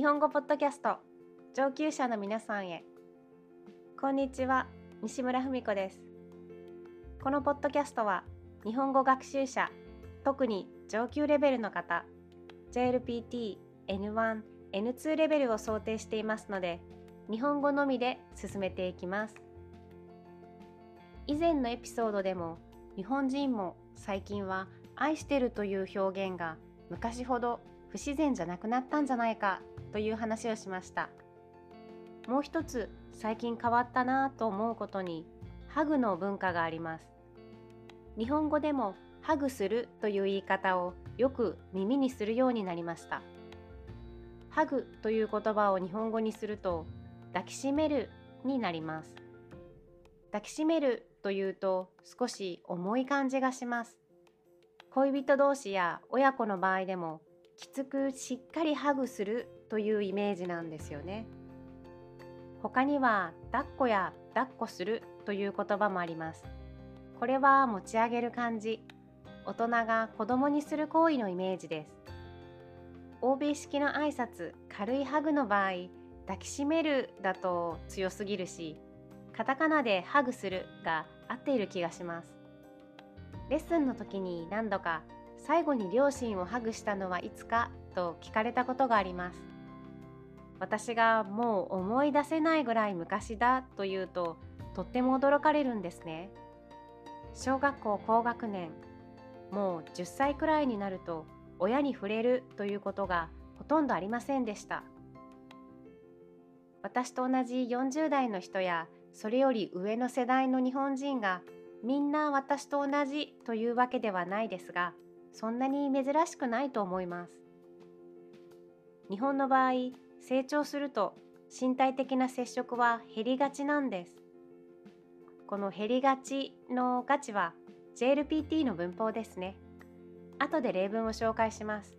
日本語ポッドキャスト上級者の皆さんへ、こんにちは、西村文子です。このポッドキャストは日本語学習者、特に上級レベルの方、JLPT、N1、N2 レベルを想定していますので、日本語のみで進めていきます。以前のエピソードでも、日本人も最近は愛してるという表現が昔ほど不自然じゃなくなったんじゃないかという話をしました。もう一つ最近変わったなぁと思うことにハグの文化があります。日本語でもハグするという言い方をよく耳にするようになりました。ハグという言葉を日本語にすると抱きしめるになります。抱きしめるというと少し重い感じがします。恋人同士や親子の場合でもきつくしっかりハグするというイメージなんですよね。他には抱っこや抱っこするという言葉もあります。これは持ち上げる感じ、大人が子供にする行為のイメージです。欧米式の挨拶、軽いハグの場合、抱きしめるだと強すぎるし、カタカナでハグするが合っている気がします。レッスンの時に何度か最後に両親をハグしたのはいつかと聞かれたことがあります。私がもう思い出せないぐらい昔だというと、とっても驚かれるんですね。小学校高学年、もう10歳くらいになると親に触れるということがほとんどありませんでした。私と同じ40代の人やそれより上の世代の日本人がみんな私と同じというわけではないですが、そんなに珍しくないと思います。日本の場合、成長すると身体的な接触は減りがちなんです。この減りがちの価値は JLPT の文法ですね。後で例文を紹介します。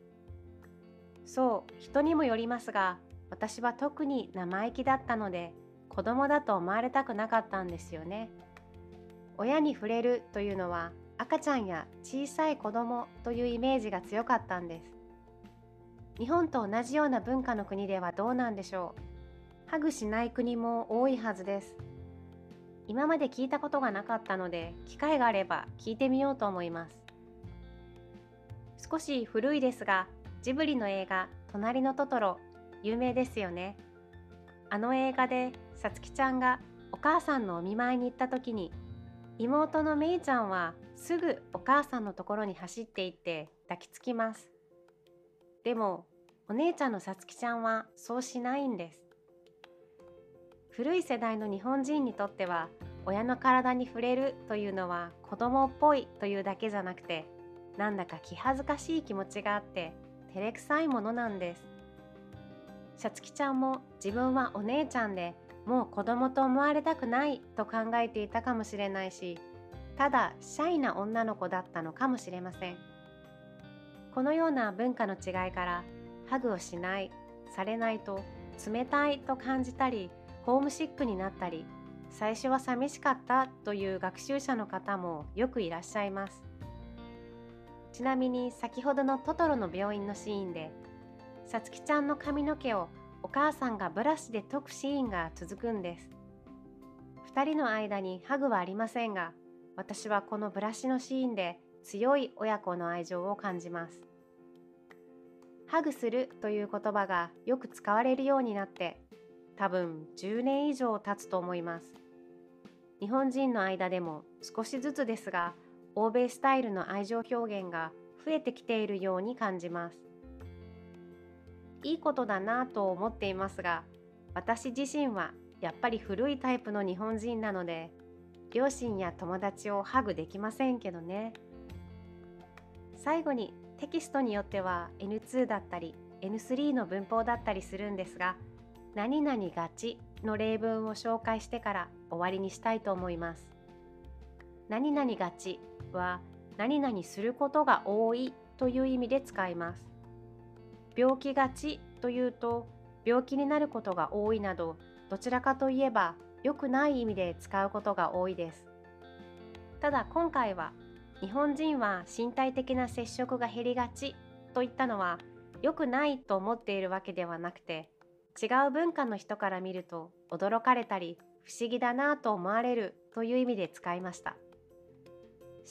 そう、人にもよりますが、私は特に生意気だったので、子供だと思われたくなかったんですよね。親に触れるというのは、赤ちゃんや小さい子供というイメージが強かったんです。日本と同じような文化の国ではどうなんでしょう。ハグしない国も多いはずです。今まで聞いたことがなかったので、機会があれば聞いてみようと思います。少し古いですが、ジブリの映画「となりのトトロ」有名ですよね。あの映画でさつきちゃんがお母さんのお見舞いに行った時に、妹のめいちゃんはすぐお母さんのところに走って行って抱きつきます。でもお姉ちゃんのさつきちゃんはそうしないんです。古い世代の日本人にとっては、親の体に触れるというのは子供っぽいというだけじゃなくて、なんだか気恥ずかしい気持ちがあって照れくさいものなんです。さつきちゃんも自分はお姉ちゃんで、もう子供と思われたくないと考えていたかもしれないし、ただシャイな女の子だったのかもしれません。このような文化の違いから、ハグをしない、されないと冷たいと感じたり、ホームシックになったり、最初は寂しかったという学習者の方もよくいらっしゃいます。ちなみに先ほどのトトロの病院のシーンで、さつきちゃんの髪の毛をお母さんがブラシで解くシーンが続くんです。2人の間にハグはありませんが、私はこのブラシのシーンで強い親子の愛情を感じます。ハグするという言葉がよく使われるようになって、多分10年以上経つと思います。日本人の間でも少しずつですが、欧米スタイルの愛情表現が増えてきているように感じます。いいことだなぁと思っていますが、私自身はやっぱり古いタイプの日本人なので、両親や友達をハグできませんけどね。最後にテキストによっては N2 だったり N3 の文法だったりするんですが、何々がちの例文を紹介してから終わりにしたいと思います。何々がちは何々することが多いという意味で使います。病気がちというと、病気になることが多いなど、どちらかといえば良くない意味で使うことが多いです。ただ今回は、日本人は身体的な接触が減りがちといったのは良くないと思っているわけではなくて、違う文化の人から見ると驚かれたり不思議だなぁと思われるという意味で使いました。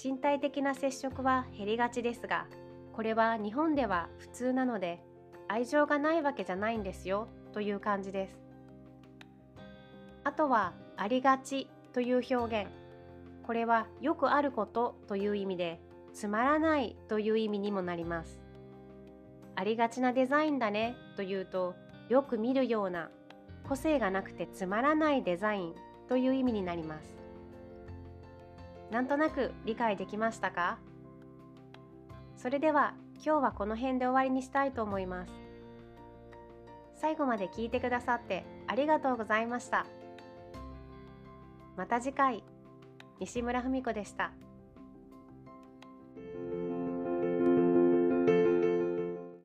身体的な接触は減りがちですが、これは日本では普通なので愛情がないわけじゃないんですよという感じです。あとはありがちという表現。これはよくあることという意味で、つまらないという意味にもなります。ありがちなデザインだねというと、よく見るような個性がなくてつまらないデザインという意味になります。なんとなく理解できましたか？それでは今日はこの辺で終わりにしたいと思います。最後まで聞いてくださってありがとうございました。また次回、西村文子でした。